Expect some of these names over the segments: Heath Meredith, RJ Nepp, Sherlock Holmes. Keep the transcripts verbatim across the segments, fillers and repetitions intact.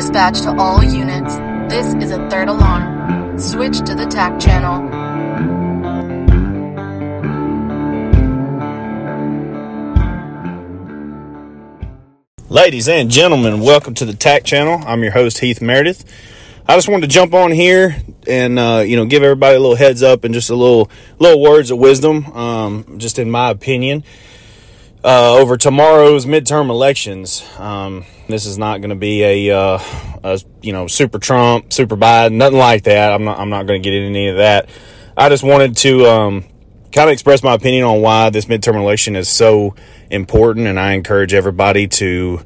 Dispatch to all units. This is a third alarm. Switch to the T A C channel. Ladies and gentlemen, welcome to the T A C channel. I'm your host, Heath Meredith. I just wanted to jump on here and, uh, you know, give everybody a little heads up and just a little little words of wisdom, um, just in my opinion, uh, over tomorrow's midterm elections. Um, this is not going to be a, uh, a, you know, super Trump, super Biden, nothing like that. I'm not, I'm not going to get into any of that. I just wanted to um, kind of express my opinion on why this midterm election is so important, and I encourage everybody to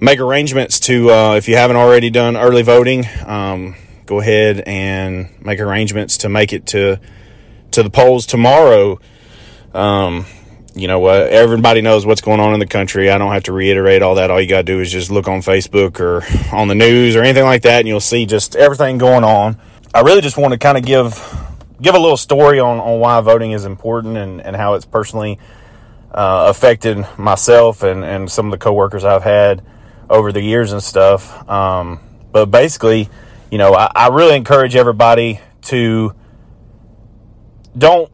make arrangements to, uh, if you haven't already done early voting, um, go ahead and make arrangements to make it to to the polls tomorrow. Um, you know, uh, everybody knows what's going on in the country. I don't have to reiterate all that. All you got to do is just look on Facebook or on the news or anything like that, and you'll see just everything going on. I really just want to kind of give give a little story on, on why voting is important and, and how it's personally Uh, affected myself and, and some of the coworkers I've had over the years and stuff. Um, but basically, you know, I, I really encourage everybody to don't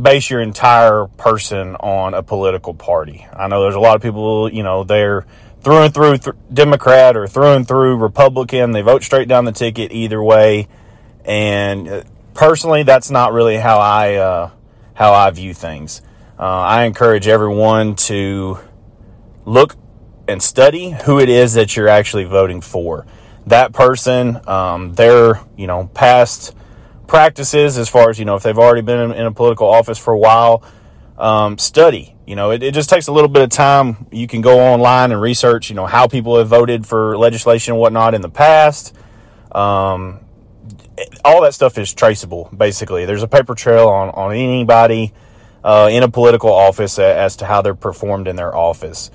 base your entire person on a political party. I know there's a lot of people, you know, they're through and through th- Democrat or through and through Republican. They vote straight down the ticket either way. And personally, that's not really how I, uh, how I view things. Uh, I encourage everyone to look and study who it is that you're actually voting for. That person, um, their, you know, past practices as far as, you know, if they've already been in, in a political office for a while, um, study. You know, it, it just takes a little bit of time. You can go online and research, you know, how people have voted for legislation and whatnot in the past. Um, all that stuff is traceable, basically. There's a paper trail on, on anybody Uh, in a political office as to how they're performed in their office.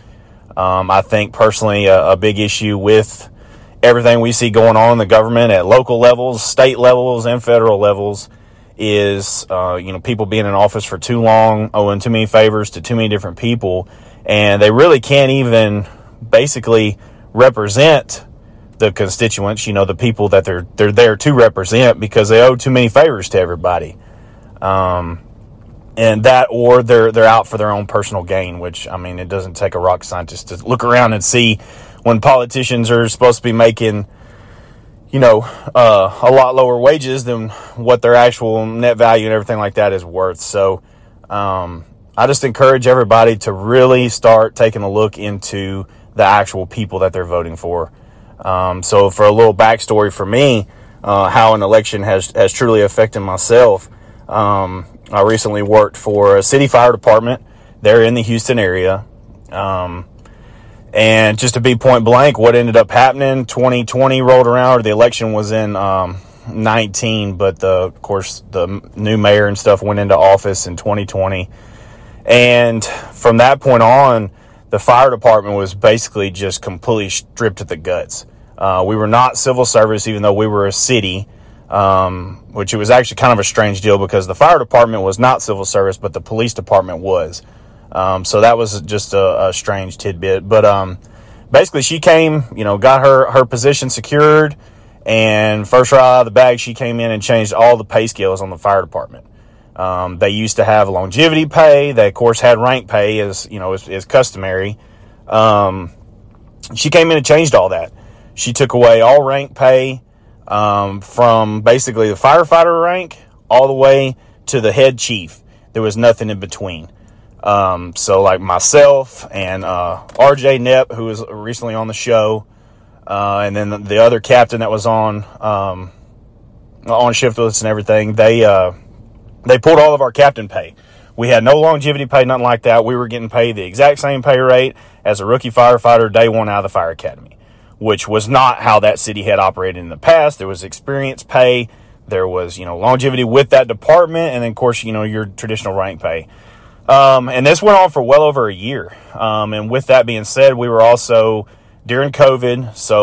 Um, I think personally a, a big issue with everything we see going on in the government at local levels, state levels, and federal levels is, uh, you know, people being in office for too long, owing too many favors to too many different people, and they really can't even basically represent the constituents, you know, the people that they're, they're there to represent because they owe too many favors to everybody. Um, And that, or they're they're out for their own personal gain, which, I mean, it doesn't take a rocket scientist to look around and see when politicians are supposed to be making, you know, uh, a lot lower wages than what their actual net value and everything like that is worth. So um, I just encourage everybody to really start taking a look into the actual people that they're voting for. Um, so for a little backstory for me, uh, how an election has, has truly affected myself. Um, I recently worked for a city fire department there in the Houston area. Um, and just to be point blank, what ended up happening, twenty twenty rolled around, or the election was in um, nineteen, but the, of course the new mayor and stuff went into office in twenty twenty. And from that point on, the fire department was basically just completely stripped to the guts. Uh, we were not civil service, even though we were a city. Um, which it was actually kind of a strange deal because the fire department was not civil service, but the police department was. Um, so that was just a, a strange tidbit. But um, basically she came, you know, got her, her position secured, and first right out of the bag, she came in and changed all the pay scales on the fire department. Um, they used to have longevity pay. They, of course, had rank pay, as, you know, as, as customary. Um, she came in and changed all that. She took away all rank pay, Um, from basically the firefighter rank all the way to the head chief. There was nothing in between. Um, so like myself and uh, R J Nepp, who was recently on the show, uh, and then the other captain that was on um, on shift with us and everything, they uh, they pulled all of our captain pay. We had no longevity pay, nothing like that. We were getting paid the exact same pay rate as a rookie firefighter day one out of the fire academy, which was not how that city had operated in the past. There was experience pay. There was, you know, longevity with that department. And then, of course, you know, your traditional rank pay. Um, and this went on for well over a year. Um, and with that being said, we were also during COVID. So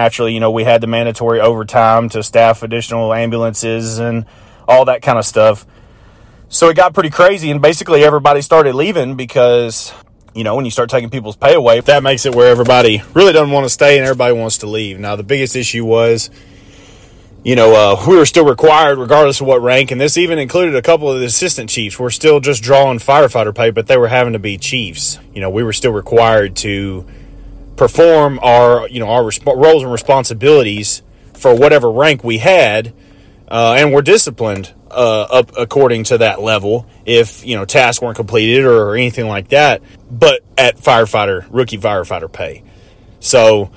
naturally, you know, we had the mandatory overtime to staff additional ambulances and all that kind of stuff. So it got pretty crazy. And basically everybody started leaving because you know, when you start taking people's pay away, that makes it where everybody really doesn't want to stay and everybody wants to leave. Now, the biggest issue was, you know, uh, we were still required, regardless of what rank, and this even included a couple of the assistant chiefs. We're still just drawing firefighter pay, but they were having to be chiefs. You know, we were still required to perform our, you know, our resp- roles and responsibilities for whatever rank we had, uh, and we're disciplined uh, up according to that level if, you know, tasks weren't completed or, or anything like that, but at firefighter, rookie firefighter pay. So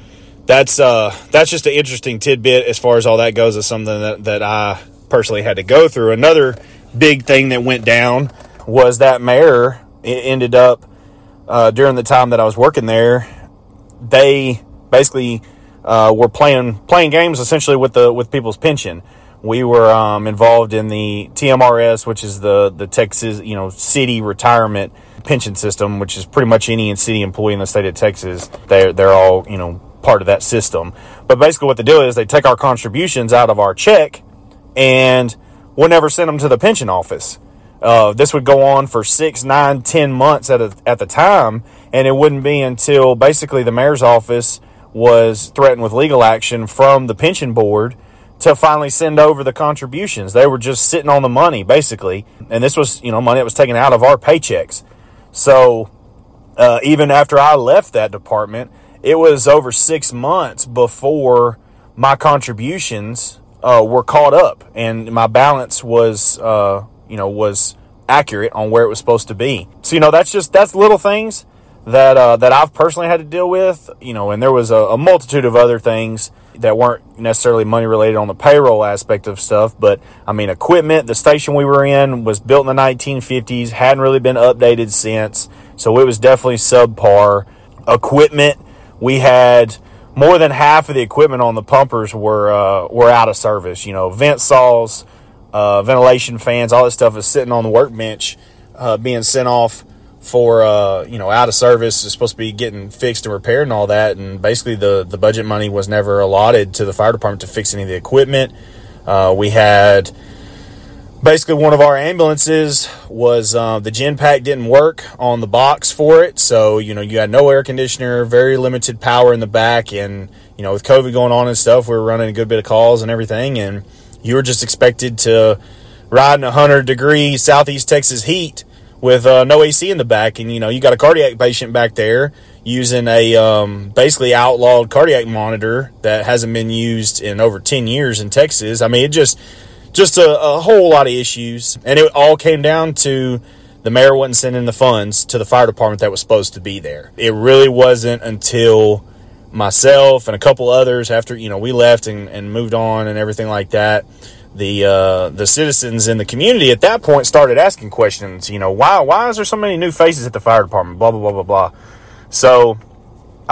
that's uh, that's just an interesting tidbit as far as all that goes. Is something that, that I personally had to go through. Another big thing that went down was that mayor ended up, uh, during the time that I was working there, they basically uh, were playing playing games essentially with the with people's pension. We were um, involved in the T M R S, which is the the Texas, you know, city retirement pension system, which is pretty much any city employee in the state of Texas. They they're all, you know, part of that system. But basically what they do is they take our contributions out of our check and we'll never send them to the pension office. Uh, this would go on for six, nine, ten months at a, at the time, and it wouldn't be until basically the mayor's office was threatened with legal action from the pension board to finally send over the contributions. They were just sitting on the money, basically, and this was, you know, money that was taken out of our paychecks. So uh, even after I left that department, it was over six months before my contributions uh, were caught up, and my balance was, uh, you know, was accurate on where it was supposed to be. So, you know, that's just, that's little things that, uh, that I've personally had to deal with, you know, and there was a, a multitude of other things that weren't necessarily money related on the payroll aspect of stuff. But I mean, equipment, the station we were in was built in the nineteen fifties, hadn't really been updated since. So it was definitely subpar equipment. We had more than half of the equipment on the pumpers were, uh, were out of service, you know, vent saws, Uh, ventilation fans, all this stuff is sitting on the workbench, uh, being sent off for, uh, you know, out of service. It's supposed to be getting fixed and repaired and all that. And basically the, the budget money was never allotted to the fire department to fix any of the equipment. Uh, we had basically one of our ambulances was, uh, the gen pack didn't work on the box for it. So, you know, you had no air conditioner, very limited power in the back. And, you know, with COVID going on and stuff, we were running a good bit of calls and everything. And you were just expected to ride in one hundred degree southeast Texas heat with uh, no A C in the back. And, you know, you got a cardiac patient back there using a um, basically outlawed cardiac monitor that hasn't been used in over ten years in Texas. I mean, it just just a, a whole lot of issues. And it all came down to the mayor wasn't sending the funds to the fire department that was supposed to be there. It really wasn't until myself and a couple others after, you know, we left and, and moved on and everything like that, the uh, the citizens in the community at that point started asking questions, you know, why why is there so many new faces at the fire department, blah, blah, blah, blah, blah. So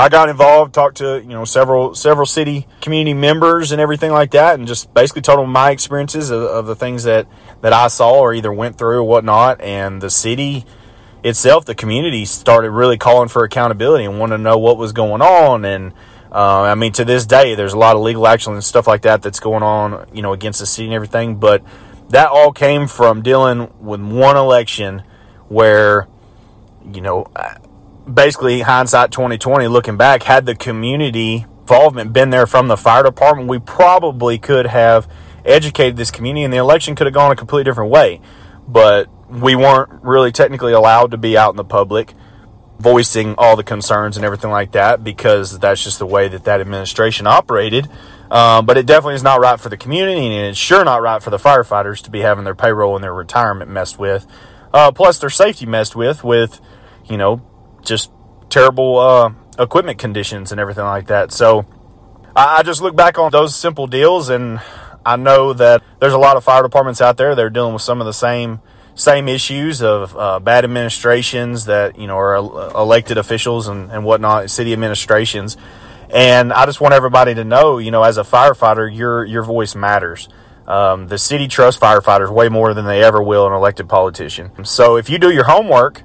I got involved, talked to, you know, several several city community members and everything like that, and just basically told them my experiences of, of the things that, that I saw or either went through or whatnot, and the city itself, the community started really calling for accountability and wanted to know what was going on. And uh, I mean, to this day, there's a lot of legal action and stuff like that that's going on, you know, against the city and everything. But that all came from dealing with one election where, you know, basically hindsight twenty twenty, looking back, had the community involvement been there from the fire department, we probably could have educated this community and the election could have gone a completely different way. But we weren't really technically allowed to be out in the public voicing all the concerns and everything like that because that's just the way that that administration operated. Um, but it definitely is not right for the community, and it's sure not right for the firefighters to be having their payroll and their retirement messed with. Uh, plus their safety messed with, with, you know, just terrible uh, equipment conditions and everything like that. So I, I just look back on those simple deals, and I know that there's a lot of fire departments out there that are dealing with some of the same same issues of uh, bad administrations that, you know, are elected officials and, and whatnot, city administrations. And I just want everybody to know, you know, as a firefighter, your your voice matters. Um, the city trusts firefighters way more than they ever will an elected politician. So if you do your homework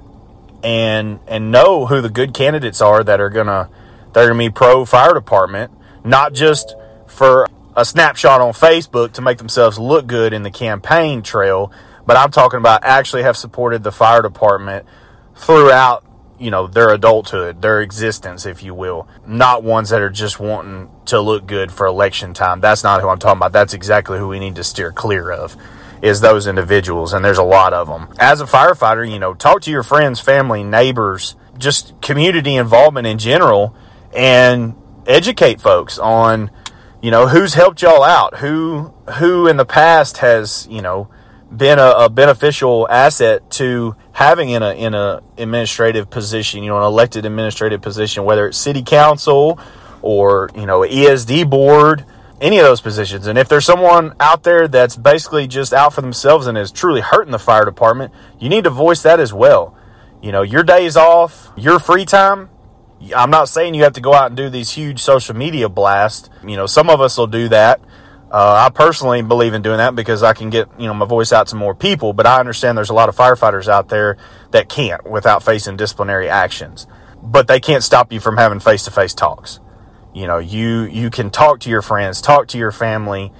and and know who the good candidates are that are gonna that are gonna be pro fire department, not just for a snapshot on Facebook to make themselves look good in the campaign trail, but I'm talking about actually have supported the fire department throughout, you know, their adulthood, their existence, if you will, not ones that are just wanting to look good for election time. That's not who I'm talking about. That's exactly who we need to steer clear of, is those individuals, and there's a lot of them. As a firefighter, you know, talk to your friends, family, neighbors, just community involvement in general, and educate folks on, you know, who's helped y'all out, who who in the past has, you know, been a, a beneficial asset to having in a in a administrative position, you know, an elected administrative position, whether it's city council or, you know, E S D board, any of those positions. And if there's someone out there that's basically just out for themselves and is truly hurting the fire department, you need to voice that as well. You know, your days off, your free time. I'm not saying you have to go out and do these huge social media blasts. You know, some of us will do that. Uh, I personally believe in doing that because I can get, you know, my voice out to more people, but I understand there's a lot of firefighters out there that can't without facing disciplinary actions. But they can't stop you from having face-to-face talks. You know, you, you can talk to your friends, talk to your family,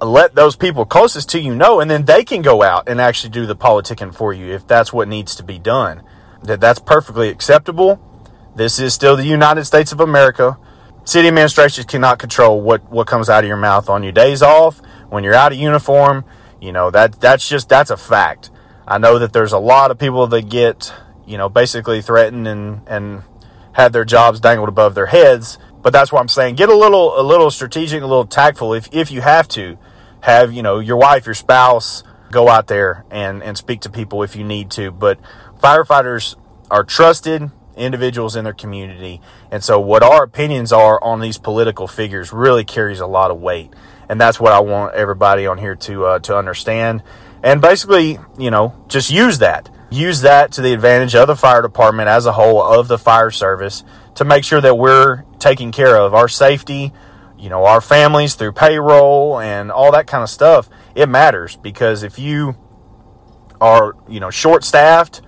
let those people closest to you know, and then they can go out and actually do the politicking for you if that's what needs to be done. That That's perfectly acceptable. This is still the United States of America. City administrations cannot control what, what comes out of your mouth on your days off, when you're out of uniform. You know, that that's just, that's a fact. I know that there's a lot of people that get, you know, basically threatened and, and have their jobs dangled above their heads. But that's why I'm saying get a little a little strategic, a little tactful. If if you have to, have, you know, your wife, your spouse, go out there and, and speak to people if you need to. But firefighters are trusted individuals in their community, and so what our opinions are on these political figures really carries a lot of weight, and that's what I want everybody on here to uh, to understand. And basically, you know, just use that use that to the advantage of the fire department as a whole, of the fire service, to make sure that we're taking care of our safety, you know, our families through payroll and all that kind of stuff. It matters, because if you are, you know, short-staffed,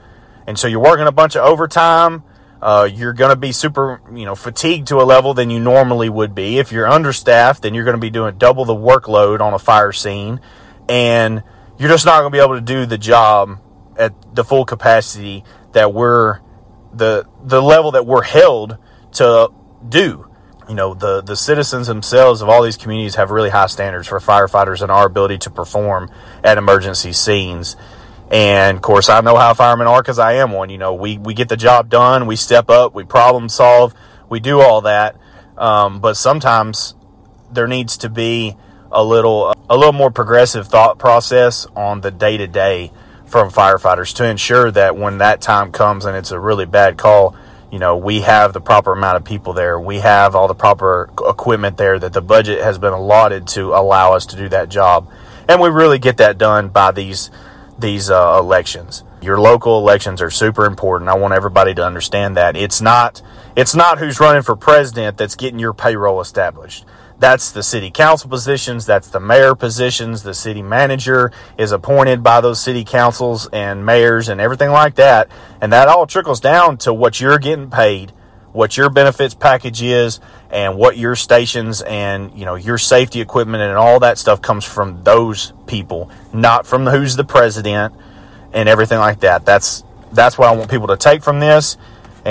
and so you're working a bunch of overtime, Uh, you're going to be super, you know, fatigued to a level than you normally would be. If you're understaffed, then you're going to be doing double the workload on a fire scene, and you're just not going to be able to do the job at the full capacity that we're the the level that we're held to do. You know, the the citizens themselves of all these communities have really high standards for firefighters and our ability to perform at emergency scenes. And, of course, I know how firemen are because I am one. You know, we, we get the job done, we step up, we problem solve, we do all that. Um, but sometimes there needs to be a little a little more progressive thought process on the day-to-day from firefighters to ensure that when that time comes and it's a really bad call, you know, we have the proper amount of people there. We have all the proper equipment there, that the budget has been allotted to allow us to do that job. And we really get that done by these these uh, elections. Your local elections are super important. I want everybody to understand that. It's not it's not who's running for president that's getting your payroll established. That's the city council positions, that's the mayor positions, the city manager is appointed by those city councils and mayors and everything like that, and that all trickles down to what you're getting paid, what your benefits package is, and what your stations and, you know, your safety equipment and all that stuff comes from those people, not from who's the president and everything like that. That's that's what I want people to take from this,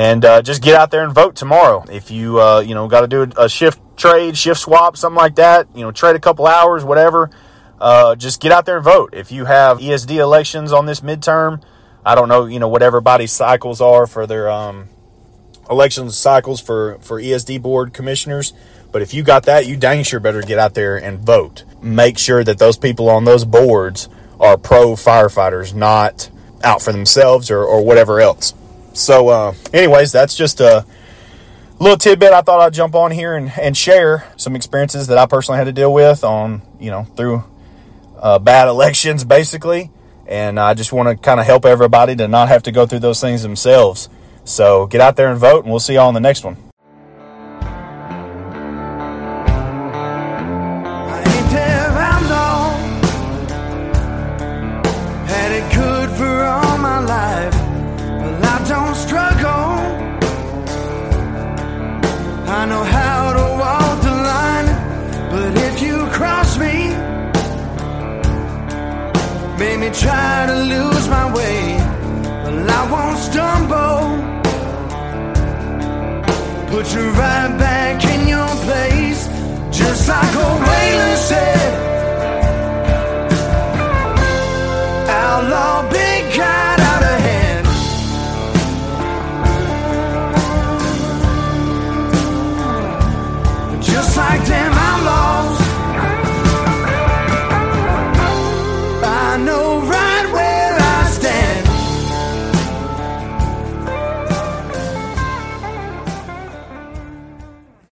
and uh, just get out there and vote tomorrow. If you uh, you know, got to do a shift trade, shift swap, something like that, you know, trade a couple hours, whatever. Uh, just get out there and vote. If you have E S D elections on this midterm, I don't know, you know, what everybody's cycles are for their um. election cycles for, for E S D board commissioners. But if you got that, you dang sure better get out there and vote. Make sure that those people on those boards are pro-firefighters, not out for themselves or, or whatever else. So uh, anyways, that's just a little tidbit I thought I'd jump on here and, and share some experiences that I personally had to deal with on, you know, through uh, bad elections basically. And I just want to kind of help everybody to not have to go through those things themselves. So get out there and vote, and we'll see y'all on the next one. I ain't there I'm known. Had it good for all my life. Well, I don't struggle. I know how to walk the line. But if you cross me, made me try to lose my way. Well, I won't stumble. put you right back in your place, just like old Waylon said. Outlaw.